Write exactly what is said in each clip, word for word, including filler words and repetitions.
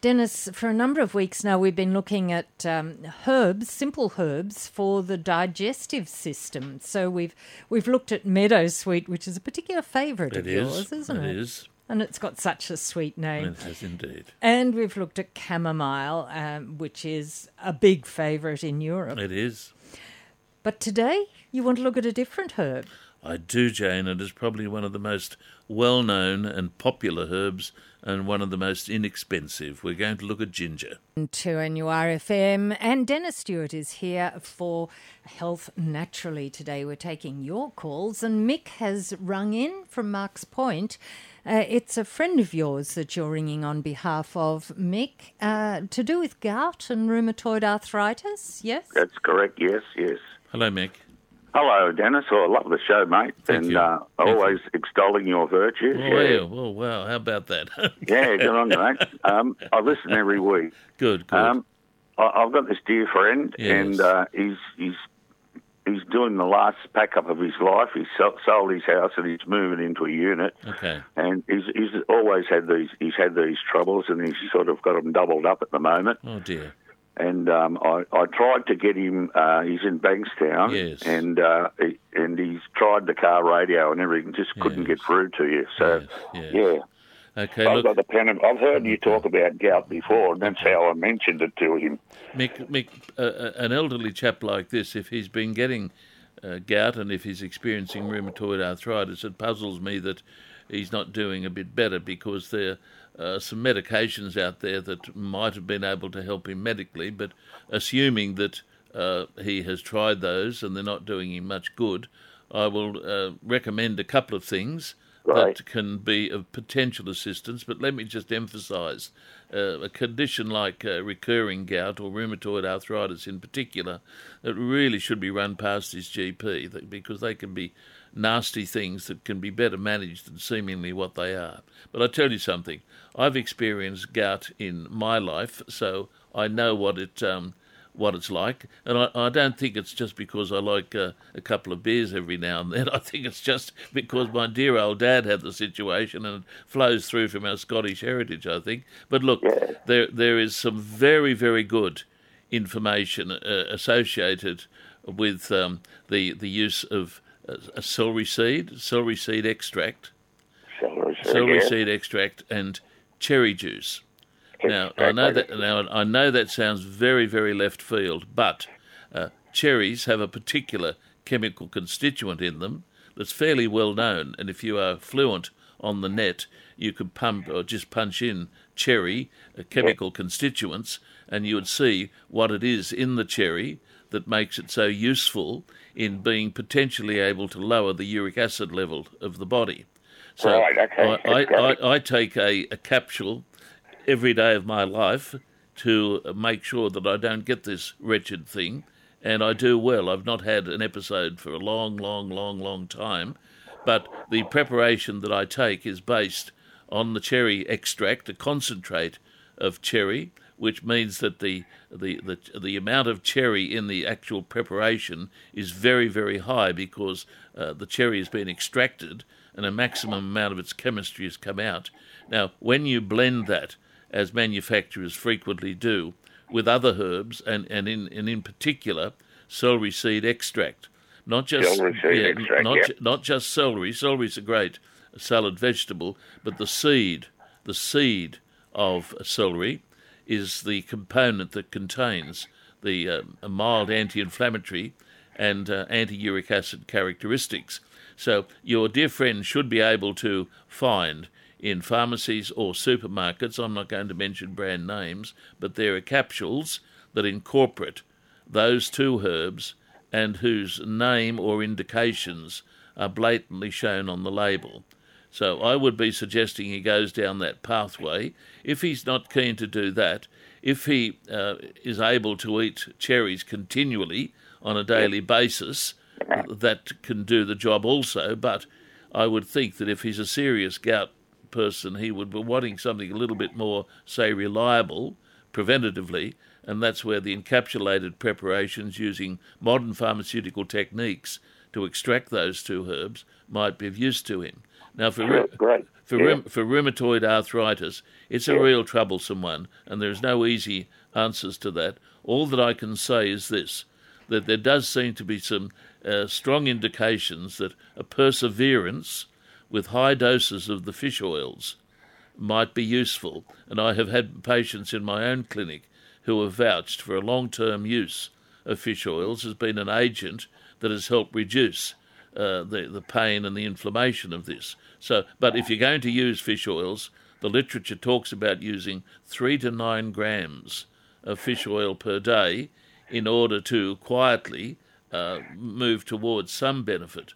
Dennis, for a number of weeks now we've been looking at um, herbs, simple herbs for the digestive system. So we've we've looked at meadowsweet, which is a particular favourite of yours, isn't it? It is. And it's got such a sweet name. It has indeed. And we've looked at chamomile, um, which is a big favourite in Europe. It is. But today you want to look at a different herb. I do, Jane, and it's probably one of the most well-known and popular herbs and one of the most inexpensive. We're going to look at ginger. two N U R F M and Dennis Stewart is here for Health Naturally today. We're taking your calls, and Mick has rung in from Mark's Point. Uh, it's a friend of yours that you're ringing on behalf of, Mick, uh, to do with gout and rheumatoid arthritis, yes? That's correct, yes, yes. Hello, Mick. Hello, Dennis. Oh, I love the show, mate. Thank and you. Uh, always you. Extolling your virtues. Oh, yeah. Yeah. Oh, wow. How about that? Yeah, good on you, mate. Um, I listen every week. Good, good. Um, I, I've got this dear friend, yes. and uh, he's he's he's doing the last pack-up of his life. He's sold his house and he's moving into a unit. Okay. And he's, he's always had these he's had these troubles, and he's sort of got them doubled up at the moment. Oh, dear. And um, I, I tried to get him, uh, he's in Bankstown, yes. and uh, he, and he's tried the car radio and everything, just couldn't yes. get through to you. So, yes, yes. yeah. Okay, I've look, got the pen. And, I've heard you talk about gout before, and that's how I mentioned it to him. Mick, Mick uh, an elderly chap like this, if he's been getting uh, gout and if he's experiencing rheumatoid arthritis, it puzzles me that he's not doing a bit better, because they're... Uh, some medications out there that might have been able to help him medically, but assuming that uh, he has tried those and they're not doing him much good, I will uh, recommend a couple of things right. that can be of potential assistance. But let me just emphasise, uh, a condition like uh, recurring gout or rheumatoid arthritis in particular, it really should be run past his G P, because they can be nasty things that can be better managed than seemingly what they are. But I tell you something, I've experienced gout in my life, so I know what it um, what it's like. And I, I don't think it's just because I like uh, a couple of beers every now and then. I think it's just because my dear old dad had the situation, and it flows through from our Scottish heritage, I think. But look, yeah. there there is some very, very good information uh, associated with um, the the use of a celery seed, celery seed extract, celery, celery yeah. seed extract, and cherry juice. Now I know that. Now I know that sounds very, very left field, but uh, cherries have a particular chemical constituent in them that's fairly well known. And if you are fluent on the net, you could pump or just punch in cherry uh, chemical yeah. constituents, and you would see what it is in the cherry that makes it so useful in being potentially able to lower the uric acid level of the body. So right, okay. I, I, I, I take a, a capsule every day of my life to make sure that I don't get this wretched thing, and I do well. I've not had an episode for a long, long, long, long time, but the preparation that I take is based on the cherry extract, a concentrate of cherry, which means that the, the the the amount of cherry in the actual preparation is very, very high, because uh, the cherry has been extracted and a maximum amount of its chemistry has come out. Now, when you blend that, as manufacturers frequently do, with other herbs, and, and, in, and in particular, celery seed extract. Not just celery seed yeah, extract, not, yeah. not just celery. Celery's a great salad vegetable, but the seed, the seed of celery is the component that contains the um, mild anti-inflammatory and uh, anti-uric acid characteristics. So your dear friend should be able to find in pharmacies or supermarkets, I'm not going to mention brand names, but there are capsules that incorporate those two herbs and whose name or indications are blatantly shown on the label. So I would be suggesting he goes down that pathway. If he's not keen to do that, if he uh, is able to eat cherries continually on a daily basis, that can do the job also. But I would think that if he's a serious gout person, he would be wanting something a little bit more, say, reliable, preventatively, and that's where the encapsulated preparations using modern pharmaceutical techniques to extract those two herbs might be of use to him. Now, for re- great. For, yeah. rheum- for rheumatoid arthritis, it's a yeah. real troublesome one, and there's no easy answers to that. All that I can say is this, that there does seem to be some uh, strong indications that a perseverance with high doses of the fish oils might be useful. And I have had patients in my own clinic who have vouched for a long-term use of fish oils as being an agent that has helped reduce uh, the, the pain and the inflammation of this. So, but if you're going to use fish oils, the literature talks about using three to nine grams of fish oil per day in order to quietly uh, move towards some benefit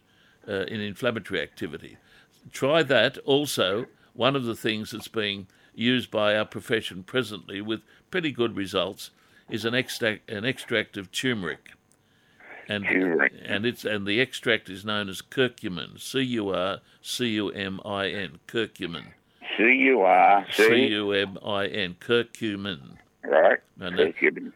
uh, in inflammatory activity. Try that. Also, one of the things that's being used by our profession presently with pretty good results is an extract, an extract of turmeric, and turmeric. and it's and the extract is known as curcumin, C U R C U M I N, curcumin. C U R C U M I N, curcumin. Right. And that,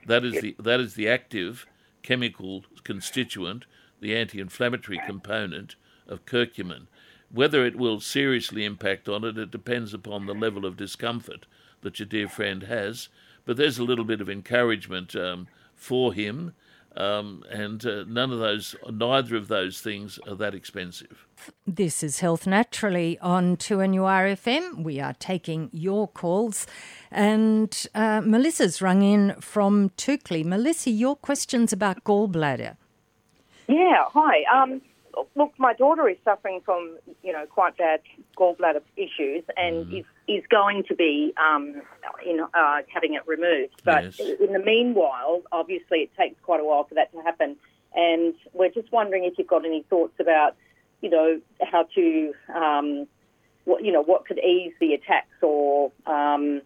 that is the that is the active chemical constituent, the anti-inflammatory component of curcumin. Whether it will seriously impact on it, it depends upon the level of discomfort that your dear friend has. But there's a little bit of encouragement um, for him, um, and uh, none of those, neither of those things are that expensive. This is Health Naturally on two N U R F M. We are taking your calls, and uh, Melissa's rung in from Tookley. Melissa, your question's about gallbladder. Yeah, hi. Um Look, my daughter is suffering from, you know, quite bad gallbladder issues, and mm. is is going to be um, in uh, having it removed. But yes. in the meanwhile, obviously, it takes quite a while for that to happen. And we're just wondering if you've got any thoughts about, you know, how to, um, what you know, what could ease the attacks, or um,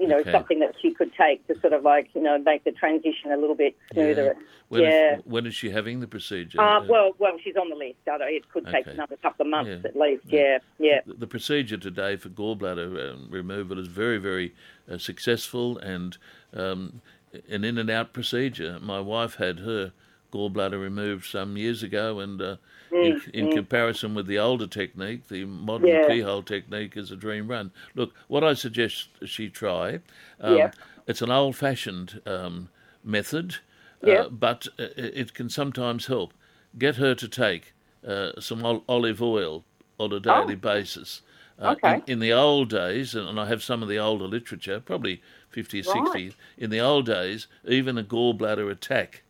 you know, okay. something that she could take to sort of like, you know, make the transition a little bit smoother. Yeah. When, yeah. is, when is she having the procedure? Uh, well, well, she's on the list. I don't, it could okay. take another couple of months yeah. at least. Yeah, yeah. The, the procedure today for gallbladder um, removal is very, very uh, successful and um, an in-and-out procedure. My wife had her gallbladder removed some years ago, and uh, mm, in, in mm. comparison with the older technique, the modern yeah. keyhole technique is a dream run. Look, what I suggest she try, um, yeah. it's an old-fashioned um, method, yeah. uh, but uh, it can sometimes help. Get her to take uh, some ol- olive oil on a daily oh. basis. Uh, okay. in, in the old days, and I have some of the older literature, probably fifty or sixty, right. in the old days, even a gallbladder attack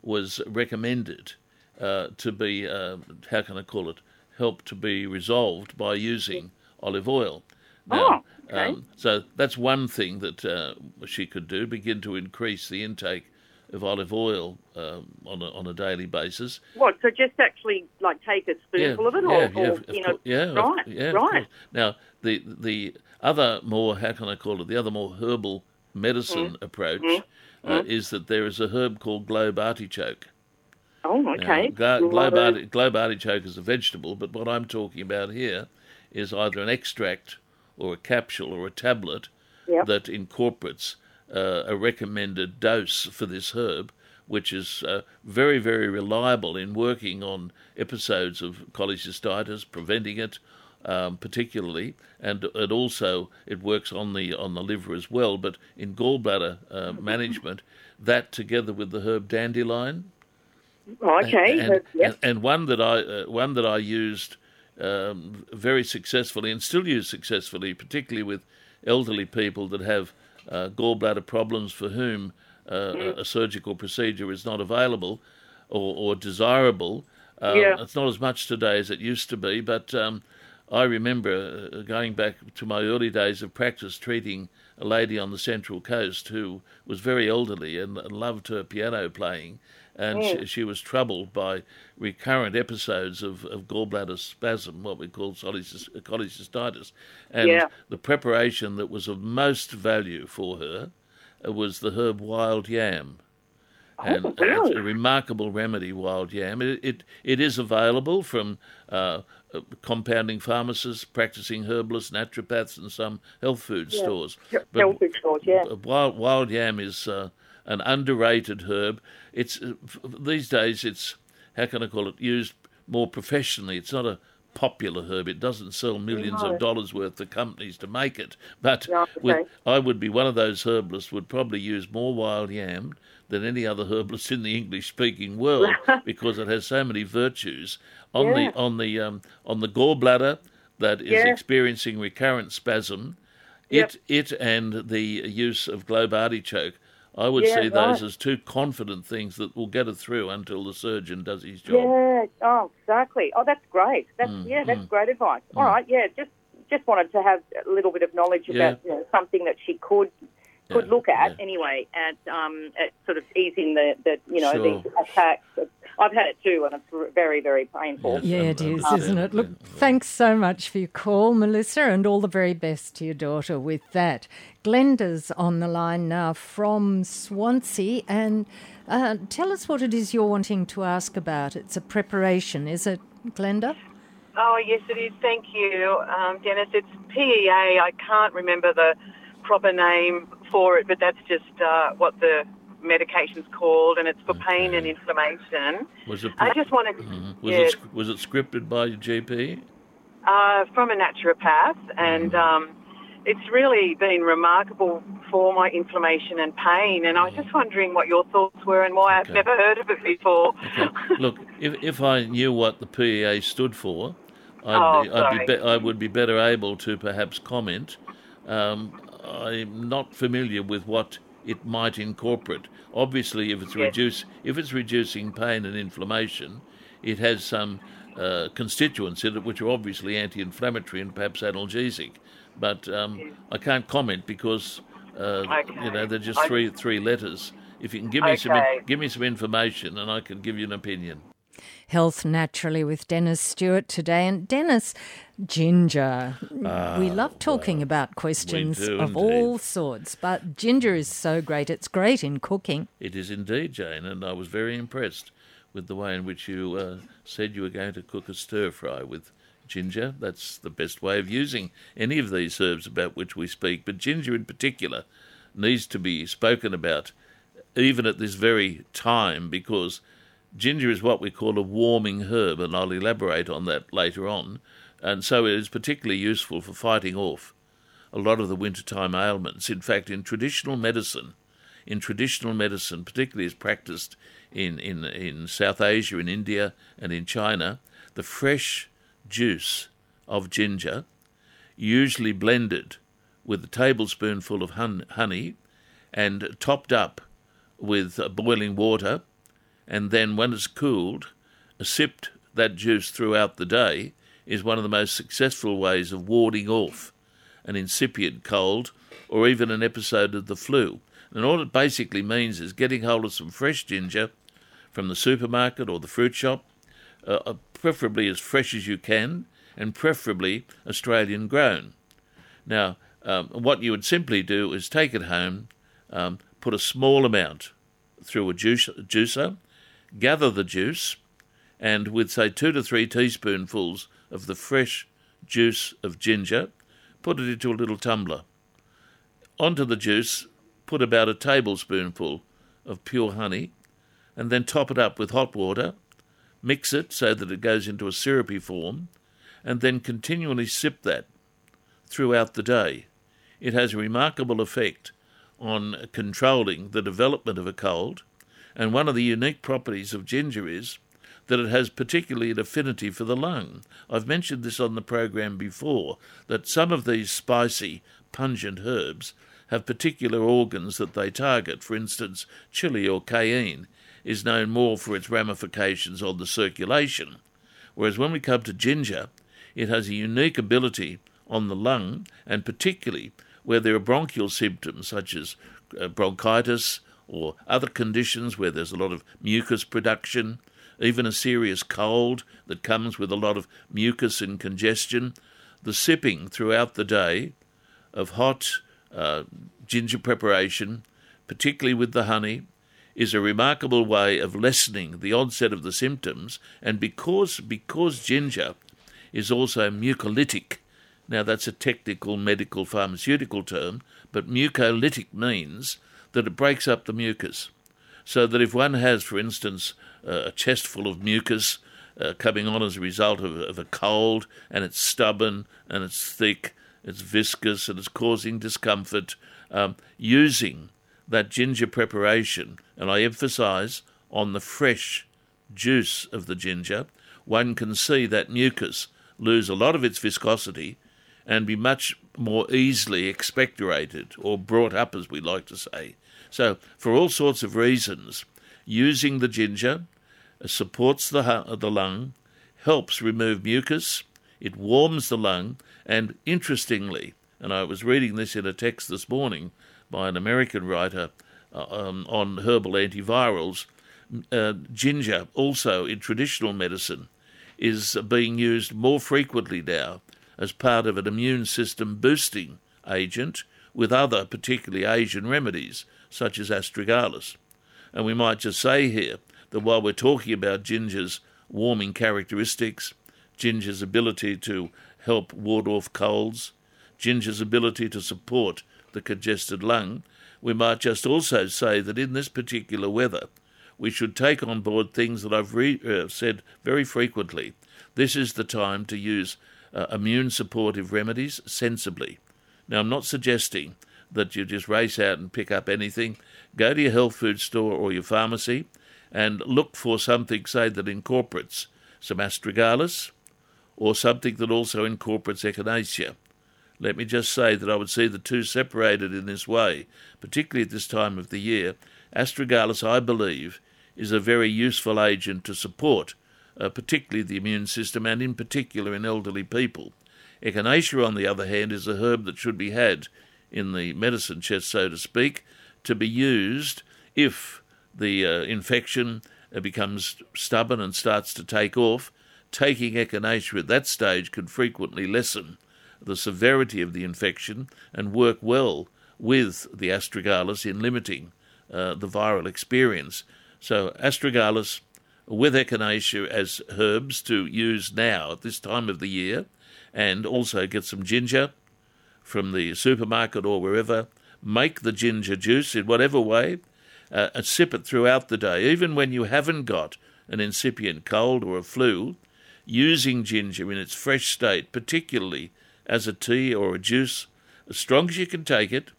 was recommended uh, to be, uh, how can I call it, helped to be resolved by using olive oil. Now, oh, okay. um, so that's one thing that uh, she could do, begin to increase the intake of olive oil um, on, a, on a daily basis. What, so just actually like take a spoonful yeah, of it or, yeah, yeah, or you know, co- yeah, right, of, yeah, right. Now, the, the other more, how can I call it, the other more herbal medicine mm. approach mm. Uh, mm. is that there is a herb called globe artichoke. Oh, okay. Now, glo- globe, art- globe artichoke is a vegetable, but what I'm talking about here is either an extract or a capsule or a tablet yep. that incorporates uh, a recommended dose for this herb, which is uh, very, very reliable in working on episodes of cholecystitis, preventing it, Um, particularly, and and also it works on the on the liver as well. But in gallbladder uh, management, that together with the herb dandelion, oh, okay, and, and, yes. and, and one that I uh, one that I used um, very successfully and still use successfully, particularly with elderly people that have uh, gallbladder problems for whom uh, mm. a, a surgical procedure is not available or, or desirable. Um, yeah. It's not as much today as it used to be, but um, I remember going back to my early days of practice treating a lady on the Central Coast who was very elderly and loved her piano playing, and yeah. she, she was troubled by recurrent episodes of, of gallbladder spasm, what we call cholecystitis. And yeah. the preparation that was of most value for her was the herb wild yam. And oh, really? It's a remarkable remedy, wild yam. It it, it is available from uh, compounding pharmacists, practicing herbalists, naturopaths, and some health food yeah. stores. But health food stores, yeah. Wild, wild yam is uh, an underrated herb. It's uh, these days it's, how can I call it, used more professionally. It's not a popular herb. It doesn't sell millions no. of dollars worth of companies to make it. But no, okay. with, I would be one of those herbalists would probably use more wild yam than any other herbalist in the English-speaking world because it has so many virtues on yeah. the on the um, on the gallbladder that is yeah. experiencing recurrent spasm. Yep. It it and the use of globe artichoke. I would yeah, see those right. as two confident things that will get it through until the surgeon does his job. Yeah, oh, exactly. Oh, that's great. That's mm, yeah, that's mm, great advice. Mm. All right, yeah, just just wanted to have a little bit of knowledge yeah. about you know, something that she could could yeah, look at yeah. anyway, at um, at sort of easing the, the you know sure. these attacks. I've had it too, and it's very, very painful. Yes, yeah, it is, um, isn't it? Look, thanks so much for your call, Melissa, and all the very best to your daughter with that. Glenda's on the line now from Swansea, and uh, tell us what it is you're wanting to ask about. It's a preparation, is it, Glenda? Oh, yes, it is. Thank you, um, Dennis. It's P E A. I can't remember the proper name for it, but that's just uh, what the medication's called, and it's for okay. pain and inflammation. Was it? I just wanted. Mm-hmm. Was yeah. it? Was it scripted by your G P? Uh, from a naturopath, and mm-hmm. um, it's really been remarkable for my inflammation and pain. And mm-hmm. I was just wondering what your thoughts were and why okay. I've never heard of it before. Okay. Look, if if I knew what the P E A stood for, I'd oh, be, I'd be, be I would be better able to perhaps comment. Um, I'm not familiar with what it might incorporate. Obviously, if it's yes. reduce, if it's reducing pain and inflammation, it has some uh, constituents in it which are obviously anti-inflammatory and perhaps analgesic. But um, yes. I can't comment because uh, okay. you know they're just three three letters. If you can give me okay. some give me some information, and I can give you an opinion. Health Naturally with Dennis Stewart today. And Dennis, ginger. Uh, we love talking well, about questions do, of indeed. all sorts, but ginger is so great. It's great in cooking. It is indeed, Jane, and I was very impressed with the way in which you uh, said you were going to cook a stir-fry with ginger. That's the best way of using any of these herbs about which we speak, but ginger in particular needs to be spoken about even at this very time because ginger is what we call a warming herb, and I'll elaborate on that later on, and so it is particularly useful for fighting off a lot of the wintertime ailments. In fact, in traditional medicine, in traditional medicine, particularly as practiced in, in, in South Asia, in India and in China, the fresh juice of ginger, usually blended with a tablespoonful of hun- honey and topped up with boiling water, and then when it's cooled, sipped that juice throughout the day is one of the most successful ways of warding off an incipient cold or even an episode of the flu. And all it basically means is getting hold of some fresh ginger from the supermarket or the fruit shop, uh, preferably as fresh as you can, and preferably Australian grown. Now, um, what you would simply do is take it home, um, put a small amount through a juice, juicer, gather the juice, and with, say, two to three teaspoonfuls of the fresh juice of ginger, put it into a little tumbler. Onto the juice, put about a tablespoonful of pure honey, and then top it up with hot water, mix it so that it goes into a syrupy form, and then continually sip that throughout the day. It has a remarkable effect on controlling the development of a cold, and one of the unique properties of ginger is that it has particularly an affinity for the lung. I've mentioned this on the program before, that some of these spicy, pungent herbs have particular organs that they target. For instance, chili or cayenne is known more for its ramifications on the circulation, whereas when we come to ginger, it has a unique ability on the lung, and particularly where there are bronchial symptoms such as bronchitis or other conditions where there's a lot of mucus production, even a serious cold that comes with a lot of mucus and congestion, the sipping throughout the day of hot uh, ginger preparation, particularly with the honey, is a remarkable way of lessening the onset of the symptoms, and because because ginger is also mucolytic. Now, that's a technical medical pharmaceutical term, but mucolytic means that it breaks up the mucus. So that if one has, for instance, a chest full of mucus uh, coming on as a result of, of a cold, and it's stubborn and it's thick, it's viscous, and it's causing discomfort. Um, using that ginger preparation, and I emphasise on the fresh juice of the ginger, one can see that mucus lose a lot of its viscosity and be much more easily expectorated, or brought up, as we like to say. So, for all sorts of reasons, using the ginger supports the the lung, helps remove mucus, it warms the lung, and interestingly, and I was reading this in a text this morning by an American writer uh, um, on herbal antivirals, uh, ginger also in traditional medicine is being used more frequently now as part of an immune system boosting agent with other particularly Asian remedies such as astragalus. And we might just say here that while we're talking about ginger's warming characteristics, ginger's ability to help ward off colds, ginger's ability to support the congested lung, we might just also say that in this particular weather we should take on board things that I've re- uh, said very frequently. This is the time to use uh, immune supportive remedies sensibly. Now, I'm not suggesting that you just race out and pick up anything. Go to your health food store or your pharmacy and look for something, say, that incorporates some astragalus or something that also incorporates echinacea. Let me just say that I would see the two separated in this way, particularly at this time of the year. Astragalus, I believe, is a very useful agent to support, uh, particularly the immune system, and in particular in elderly people. Echinacea, on the other hand, is a herb that should be had in the medicine chest, so to speak, to be used if the uh, infection uh, becomes stubborn and starts to take off. Taking echinacea at that stage could frequently lessen the severity of the infection and work well with the astragalus in limiting uh, the viral experience. So astragalus with echinacea as herbs to use now at this time of the year, and also get some ginger from the supermarket or wherever. Make the ginger juice in whatever way uh, and sip it throughout the day. Even when you haven't got an incipient cold or a flu, using ginger in its fresh state, particularly as a tea or a juice, as strong as you can take it,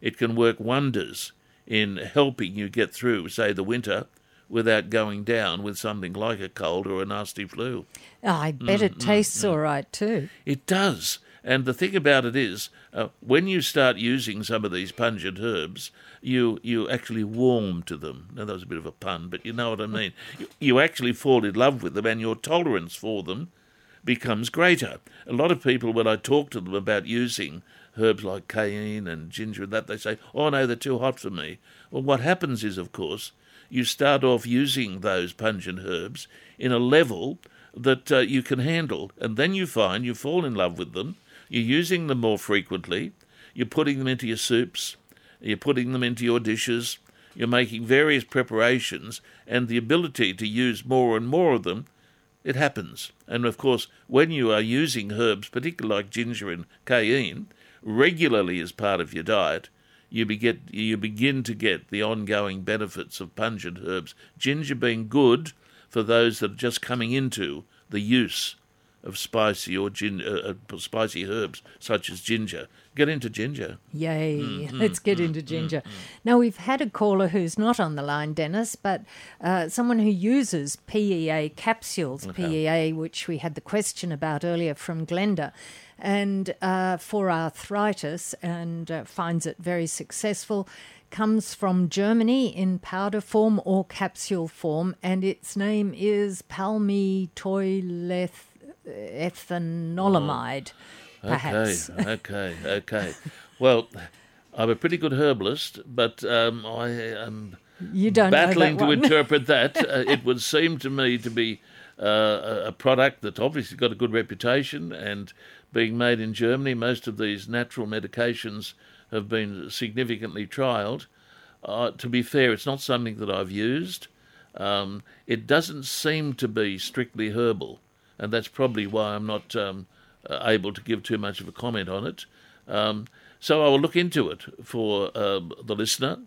it can work wonders in helping you get through, say, the winter without going down with something like a cold or a nasty flu. Oh, I bet mm, it tastes mm, all right too. It does. And the thing about it is, uh, when you start using some of these pungent herbs, you you actually warm to them. Now, that was a bit of a pun, but you know what I mean. You, you actually fall in love with them, and your tolerance for them becomes greater. A lot of people, when I talk to them about using herbs like cayenne and ginger and that, they say, oh no, they're too hot for me. Well, what happens is, of course, you start off using those pungent herbs in a level that uh, you can handle, and then you find you fall in love with them, you're using them more frequently, you're putting them into your soups, you're putting them into your dishes, you're making various preparations, and the ability to use more and more of them, it happens. And of course, when you are using herbs, particularly like ginger and cayenne, regularly as part of your diet, you beget, you begin to get the ongoing benefits of pungent herbs, ginger being good for those that are just coming into the use of spicy or gin, uh, spicy herbs such as ginger. Get into ginger. Yay, mm-hmm. Let's get mm-hmm. into ginger. Mm-hmm. Now, we've had a caller who's not on the line, Dennis, but uh, someone who uses P E A capsules, okay. P E A, which we had the question about earlier from Glenda, and uh, for arthritis, and uh, finds it very successful. Comes from Germany in powder form or capsule form, and its name is Palmitoylethanolamide. Ethanolamide, oh, perhaps. Okay, okay, okay. Well, I'm a pretty good herbalist, but um, I am you don't battling know that to one. interpret that. uh, it would seem to me to be uh, a product that obviously got a good reputation, and being made in Germany, most of these natural medications have been significantly trialled. Uh, to be fair, it's not something that I've used. Um, it doesn't seem to be strictly herbal. And that's probably why I'm not um, able to give too much of a comment on it. Um, so I will look into it for uh, the listener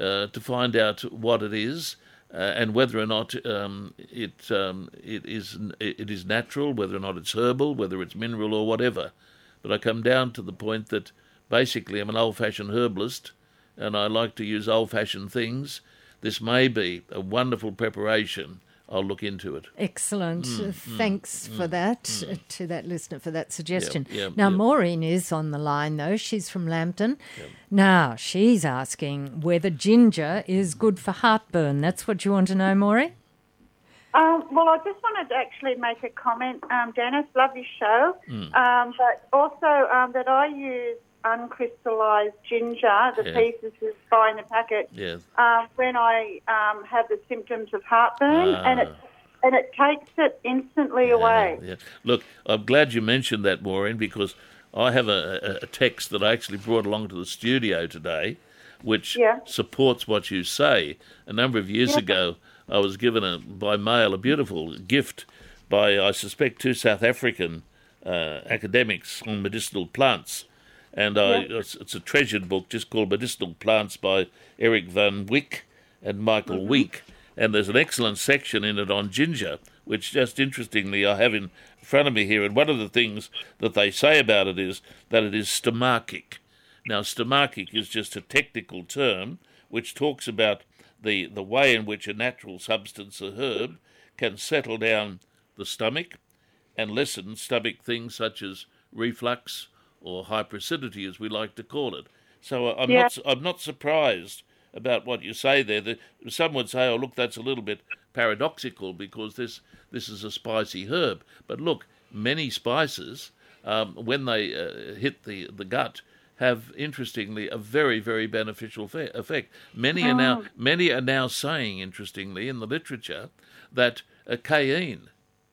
uh, to find out what it is. uh, and whether or not um, it um, it is it is natural, whether or not it's herbal, whether it's mineral or whatever. But I come down to the point that basically I'm an old-fashioned herbalist, and I like to use old-fashioned things. This may be a wonderful preparation. I'll look into it. Excellent. Mm, Thanks mm, for that, mm. to that listener, for that suggestion. Yep, yep, now, yep. Maureen is on the line, though. She's from Lambton. Yep. Now, she's asking whether ginger is good for heartburn. That's what you want to know, Maureen? Uh, well, I just wanted to actually make a comment, um, Dennis. Love your show. Mm. Um, but also um, that I use uncrystallised ginger, the yeah. pieces you buy in the packet, yes. uh, when I um, have the symptoms of heartburn, ah. and it and it takes it instantly yeah, away. Yeah. Look, I'm glad you mentioned that, Maureen, because I have a, a text that I actually brought along to the studio today, which yeah. supports what you say. A number of years yeah. ago, I was given a, by mail a beautiful gift by, I suspect, two South African uh, academics on medicinal plants. And I, yeah. it's, it's a treasured book just called Medicinal Plants by Eric Van Wyck and Michael mm-hmm. Wyck. And there's an excellent section in it on ginger, which just interestingly I have in front of me here. And one of the things that they say about it is that it is stomachic. Now, stomachic is just a technical term which talks about the, the way in which a natural substance, a herb, can settle down the stomach and lessen stomach things such as reflux, or hyperacidity, as we like to call it. So I'm yeah. not I'm not surprised about what you say there. That some would say, oh, look, that's a little bit paradoxical because this, this is a spicy herb. But look, many spices, um, when they uh, hit the, the gut, have, interestingly, a very, very beneficial fe- effect. Many oh. are now many are now saying, interestingly, in the literature, that uh, cayenne,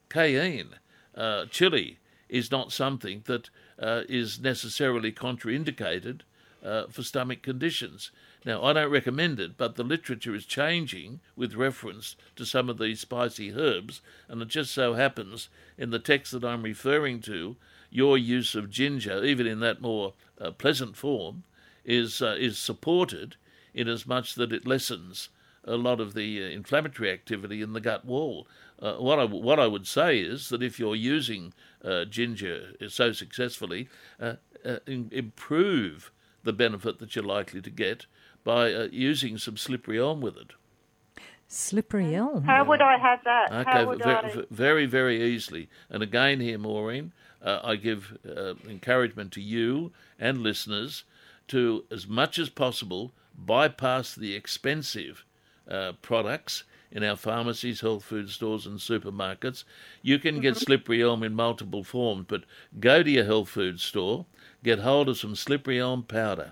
cayenne, uh, chili, is not something that Uh, is necessarily contraindicated uh, for stomach conditions. Now, I don't recommend it, but the literature is changing with reference to some of these spicy herbs, and it just so happens in the text that I'm referring to, your use of ginger, even in that more uh, pleasant form, is uh, is supported in as much that it lessens a lot of the uh, inflammatory activity in the gut wall. Uh, what I what I would say is that if you're using uh, ginger so successfully, uh, uh, in, improve the benefit that you're likely to get by uh, using some slippery elm with it. Slippery elm. How would I have that? Okay, How would very, I... very very easily. And again, here, Maureen, uh, I give uh, encouragement to you and listeners to, as much as possible, bypass the expensive uh, products in our pharmacies, health food stores and supermarkets. You can get mm-hmm. slippery elm in multiple forms, but go to your health food store, get hold of some slippery elm powder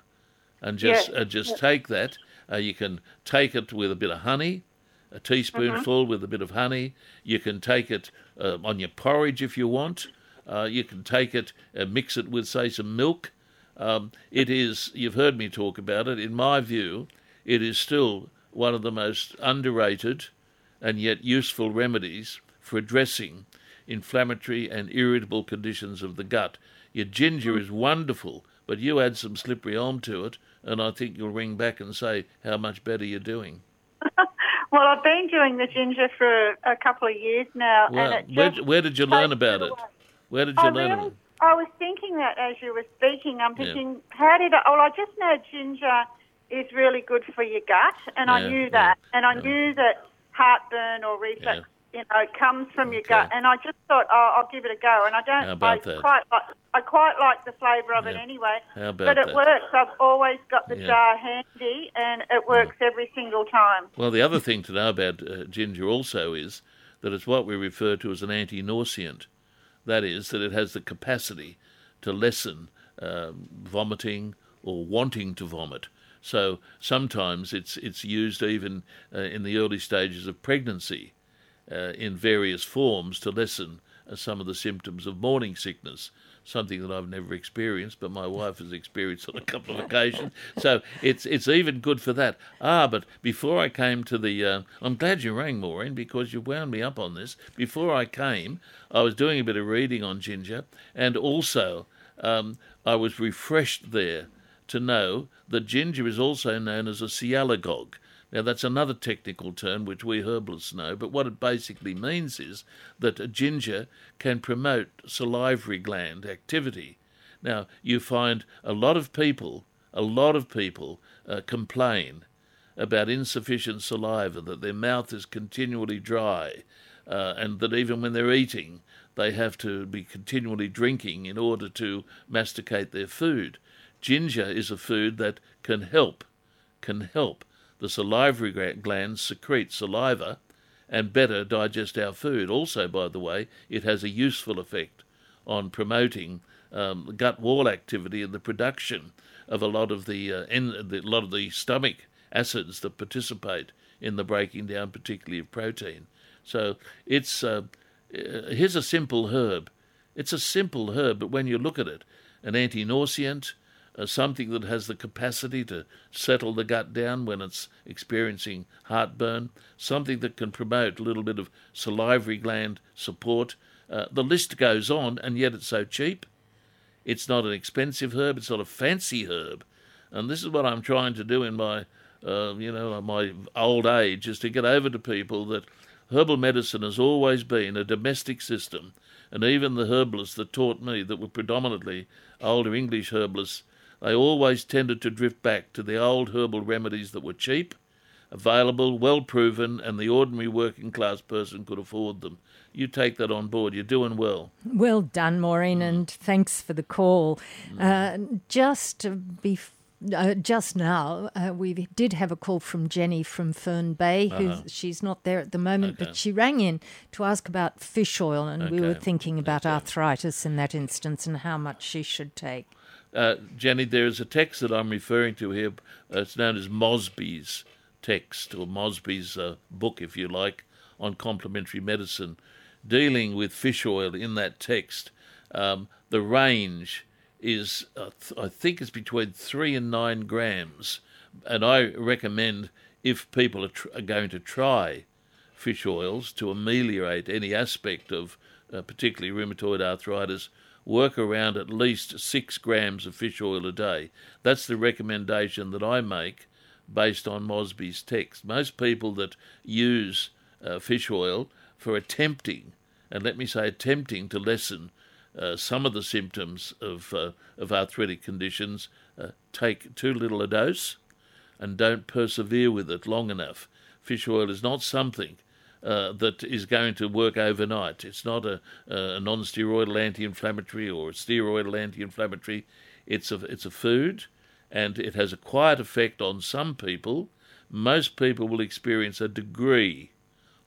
and just yeah. uh, just yeah. take that. Uh, you can take it with a bit of honey, a teaspoonful mm-hmm. with a bit of honey. You can take it uh, on your porridge if you want. Uh, you can take it and mix it with, say, some milk. Um, it is, you've heard me talk about it, in my view, it is still one of the most underrated and yet useful remedies for addressing inflammatory and irritable conditions of the gut. Your ginger is wonderful, but you add some slippery elm to it, and I think you'll ring back and say how much better you're doing. Well, I've been doing the ginger for a couple of years now. Wow. And it where, where did you learn about it? Where did you I learn really, it? I was thinking that as you were speaking. I'm thinking, yeah. how did I... Well, I just know ginger is really good for your gut, and yeah, I knew that. Yeah, and I yeah. knew that heartburn or reflux, yeah. you know, comes from okay. your gut. And I just thought, oh, I'll give it a go. And I don't, How about I that? quite, like, I quite like the flavour of yeah. it anyway. How about but it that? works. I've always got the yeah. jar handy, and it works yeah. every single time. Well, the other thing to know about uh, ginger also is that it's what we refer to as an anti-nauseant. That is, that it has the capacity to lessen um, vomiting or wanting to vomit. So sometimes it's it's used even uh, in the early stages of pregnancy uh, in various forms to lessen uh, some of the symptoms of morning sickness, something that I've never experienced, but my wife has experienced on a couple of occasions. So it's it's even good for that. Ah, but before I came to the... Uh, I'm glad you rang, Maureen, because you wound me up on this. Before I came, I was doing a bit of reading on ginger, and also um, I was refreshed there to know that ginger is also known as a sialagogue. Now, that's another technical term which we herbalists know, but what it basically means is that a ginger can promote salivary gland activity. Now, you find a lot of people, a lot of people uh, complain about insufficient saliva, that their mouth is continually dry, uh, and that even when they're eating, they have to be continually drinking in order to masticate their food. Ginger is a food that can help, can help the salivary glands secrete saliva and better digest our food. Also, by the way, it has a useful effect on promoting um, gut wall activity and the production of a lot of the, uh, en- the lot of the stomach acids that participate in the breaking down, particularly of protein. So it's uh, here's a simple herb. It's a simple herb, but when you look at it, an anti-nauseant, Uh, something that has the capacity to settle the gut down when it's experiencing heartburn, something that can promote a little bit of salivary gland support. Uh, the list goes on, and yet it's so cheap. It's not an expensive herb. It's not a fancy herb. And this is what I'm trying to do in my, uh, you know, my old age, is to get over to people that herbal medicine has always been a domestic system. And even the herbalists that taught me, that were predominantly older English herbalists, they always tended to drift back to the old herbal remedies that were cheap, available, well-proven, and the ordinary working-class person could afford them. You take that on board. You're doing well. Well done, Maureen, mm. and thanks for the call. Mm. Uh, just before... Uh, just now, uh, we did have a call from Jenny from Fern Bay. Who uh-huh. She's not there at the moment, okay. but she rang in to ask about fish oil, and okay. we were thinking about okay. arthritis in that instance and how much she should take. Uh, Jenny, there is a text that I'm referring to here. Uh, it's known as Mosby's text, or Mosby's uh, book, if you like, on complementary medicine, dealing with fish oil in that text. Um, the range is, uh, th- I think it's between three and nine grams. And I recommend, if people are, tr- are going to try fish oils to ameliorate any aspect of uh, particularly rheumatoid arthritis, work around at least six grams of fish oil a day. That's the recommendation that I make based on Mosby's text. Most people that use uh, fish oil for attempting, and let me say attempting to lessen Uh, some of the symptoms of uh, of arthritic conditions, uh, take too little a dose and don't persevere with it long enough. Fish oil is not something uh, that is going to work overnight. It's not a, a non-steroidal anti-inflammatory or a steroidal anti-inflammatory. It's a, it's a food, and it has a quiet effect on some people. Most people will experience a degree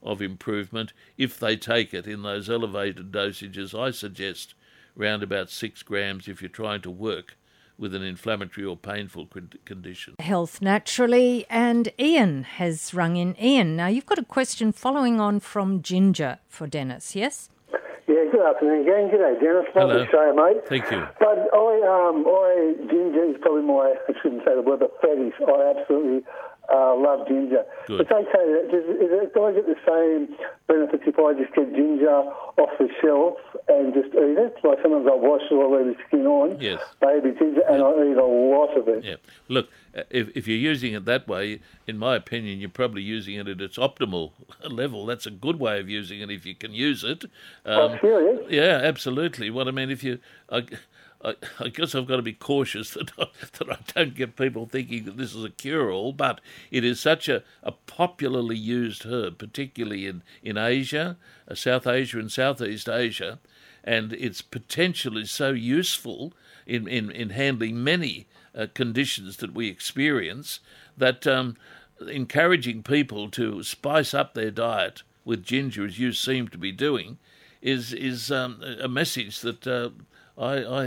of improvement if they take it in those elevated dosages. I suggest round about six grams if you're trying to work with an inflammatory or painful condition. Health naturally, and Ian has rung in. Ian, now you've got a question following on from ginger for Dennis, yes? Yeah, good afternoon again. G'day, Dennis. Lovely show, mate. Thank you. But I, um, I, ginger is probably my, I shouldn't say the word, but fetish. I absolutely Uh, love ginger. Good. It's okay. Does, is it, do I get the same benefits if I just get ginger off the shelf and just eat it? Like sometimes I wash it or leave the skin on, yes. baby ginger, and yeah. I eat a lot of it. Yeah. Look, if if you're using it that way, in my opinion, you're probably using it at its optimal level. That's a good way of using it if you can use it. Um, oh, serious? Yeah, absolutely. What I mean, if you... I, I, I guess I've got to be cautious that I, that I don't get people thinking that this is a cure-all, but it is such a, a popularly used herb, particularly in, in Asia, uh, South Asia and Southeast Asia, and its potential is so useful in, in, in handling many uh, conditions that we experience that um, encouraging people to spice up their diet with ginger, as you seem to be doing, is, is um, a message that... Uh, I, I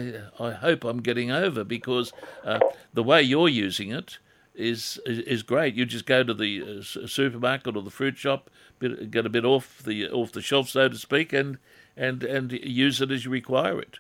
I hope I'm getting over, because uh, the way you're using it is is, is great. You just go to the uh, supermarket or the fruit shop, bit, get a bit off the off the shelf, so to speak, and and, and use it as you require it.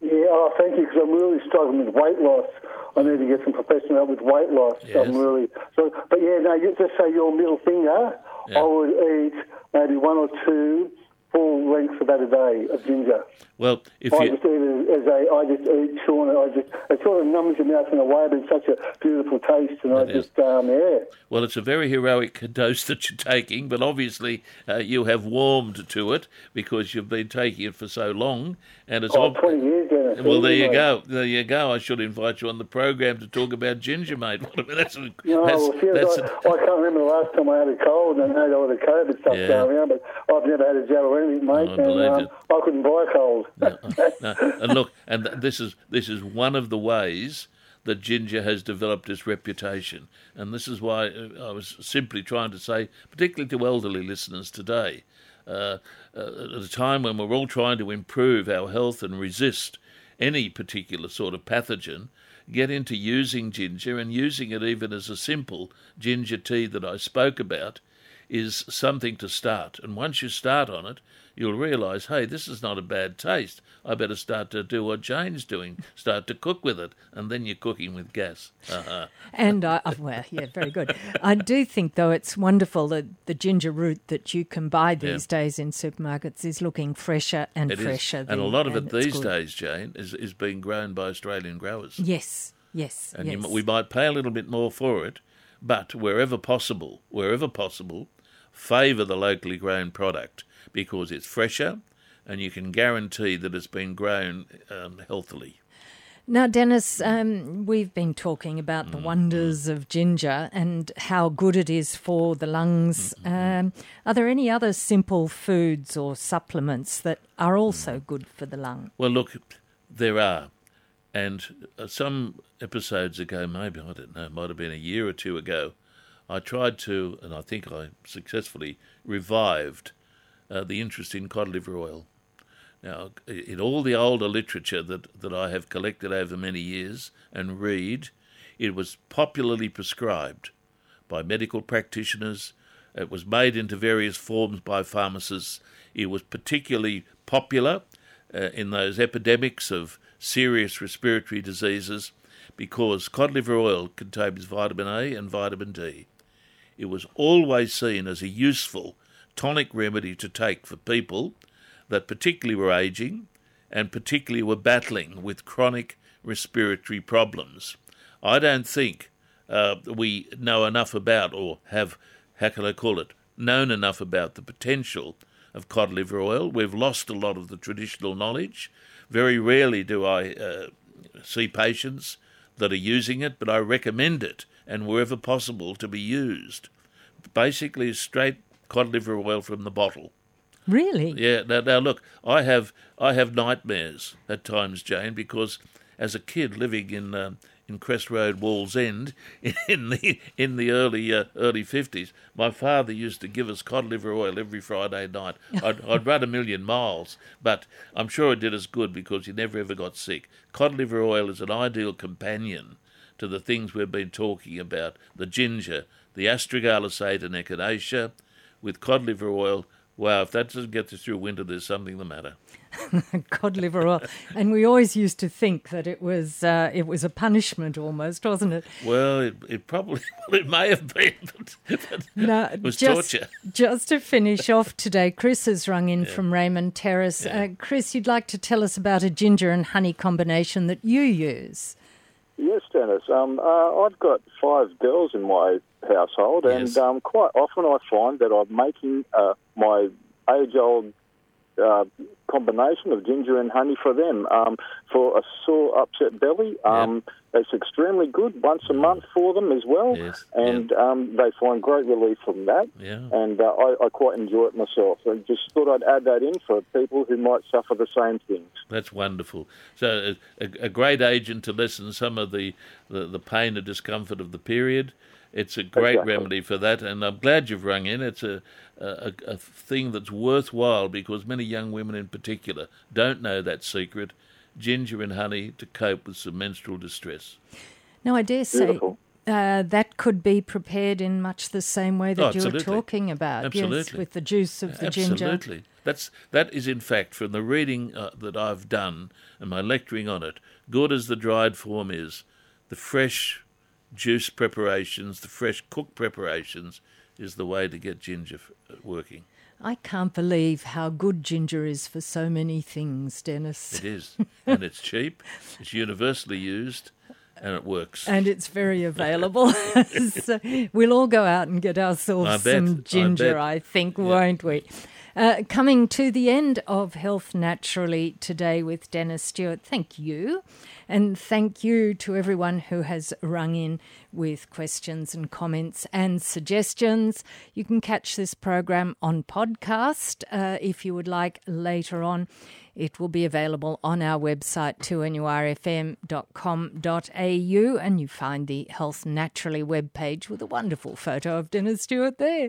Yeah, oh, thank you, because I'm really struggling with weight loss. I need to get some professional help with weight loss. Yes. So I'm really so, but yeah, no, you just say your middle finger. Yeah. I would eat maybe one or two full lengths about a day of ginger. Well, if I you... just eat it as a, I just eat chewing it. I just, it sort of numbs your mouth in a way, but it's such a beautiful taste, and that I is. just, um, yeah. Well, it's a very heroic dose that you're taking, but obviously uh, you have warmed to it because you've been taking it for so long, and it's... Oh, ob- twenty years, Dennis. Well, there you go. There you go. I should invite you on the program to talk about ginger, mate. that's a, no, that's, well, see, that's I, a... I can't remember the last time I had a cold, and I had all the COVID stuff yeah. going around, but I've never had a jab or anything, mate, oh, I and um, I couldn't buy a cold. No, no. And look, and this is this is one of the ways that ginger has developed its reputation, and this is why I was simply trying to say, particularly to elderly listeners today, uh, uh, at a time when we're all trying to improve our health and resist any particular sort of pathogen, get into using ginger, and using it even as a simple ginger tea that I spoke about is something to start. And once you start on it, you'll realise, hey, this is not a bad taste. I better start to do what Jane's doing, start to cook with it, and then you're cooking with gas. Uh-huh. And, I, oh, well, yeah, very good. I do think, though, it's wonderful that the ginger root that you can buy these yeah. days in supermarkets is looking fresher and it fresher. Than, and a lot of it these good. days, Jane, is, is being grown by Australian growers. Yes, yes, and yes. You, we might pay a little bit more for it, but wherever possible, wherever possible, favour the locally grown product because it's fresher and you can guarantee that it's been grown um, healthily. Now, Dennis, um, we've been talking about mm-hmm. the wonders of ginger and how good it is for the lungs. Mm-hmm. Um, are there any other simple foods or supplements that are also good for the lung? Well, look, there are. And some episodes ago, maybe, I don't know, it might have been a year or two ago, I tried to, and I think I successfully revived uh, the interest in cod liver oil. Now, in all the older literature that, that I have collected over many years and read, it was popularly prescribed by medical practitioners. It was made into various forms by pharmacists. It was particularly popular uh, in those epidemics of serious respiratory diseases because cod liver oil contains vitamin A and vitamin D. It was always seen as a useful tonic remedy to take for people that particularly were ageing and particularly were battling with chronic respiratory problems. I don't think uh, we know enough about, or have, how can I call it, known enough about the potential of cod liver oil. We've lost a lot of the traditional knowledge. Very rarely do I uh, see patients that are using it, but I recommend it, and wherever possible, to be used. Basically, straight cod liver oil from the bottle. Really? Yeah. Now, now look, I have I have nightmares at times, Jane, because as a kid living in um, in Crest Road, Wallsend, in the in the early uh, early fifties, my father used to give us cod liver oil every Friday night. I'd, I'd run a million miles, but I'm sure it did us good because he never ever got sick. Cod liver oil is an ideal companion to the things we've been talking about: the ginger, the astragalus and echinacea. With cod liver oil, wow, if that doesn't get us through winter, there's something the matter. Cod liver oil. And we always used to think that it was uh, it was a punishment almost, wasn't it? Well, it, it probably, well, it may have been, but, but no, it was just, torture. Just to finish off today, Chris has rung in yeah. from Raymond Terrace. Yeah. Uh, Chris, you'd like to tell us about a ginger and honey combination that you use. Yes, Dennis. Um, uh, I've got five girls in my household, and yes. um, quite often I find that I'm making uh, my age-old uh, combination of ginger and honey for them um, for a sore, upset belly. Um, yep. It's extremely good once a month for them as well, yes. and yep. um, they find great relief from that, yeah. and uh, I, I quite enjoy it myself. I just thought I'd add that in for people who might suffer the same things. That's wonderful. So a, a great agent to lessen some of the, the, the pain and discomfort of the period. It's a great exactly. remedy for that, and I'm glad you've rung in. It's a, a a thing that's worthwhile because many young women in particular don't know that secret, ginger and honey to cope with some menstrual distress. Now, I dare say uh, that could be prepared in much the same way that oh, you were talking about, absolutely. Yes, with the juice of the absolutely. ginger. Absolutely. That's, that is, in fact, from the reading uh, that I've done and my lecturing on it, good as the dried form is, the fresh juice preparations, the fresh cook preparations, is the way to get ginger working. I can't believe how good ginger is for so many things, Dennis. It is, and it's cheap, it's universally used, and it works. And it's very available. So we'll all go out and get ourselves I bet, some ginger, I, I think, yeah. won't we? Uh, coming to the end of Health Naturally today with Dennis Stewart. Thank you. And thank you to everyone who has rung in with questions and comments and suggestions. You can catch this program on podcast uh, if you would like later on. It will be available on our website, two N U R F M dot com dot A U, and you find the Health Naturally webpage with a wonderful photo of Dennis Stewart there.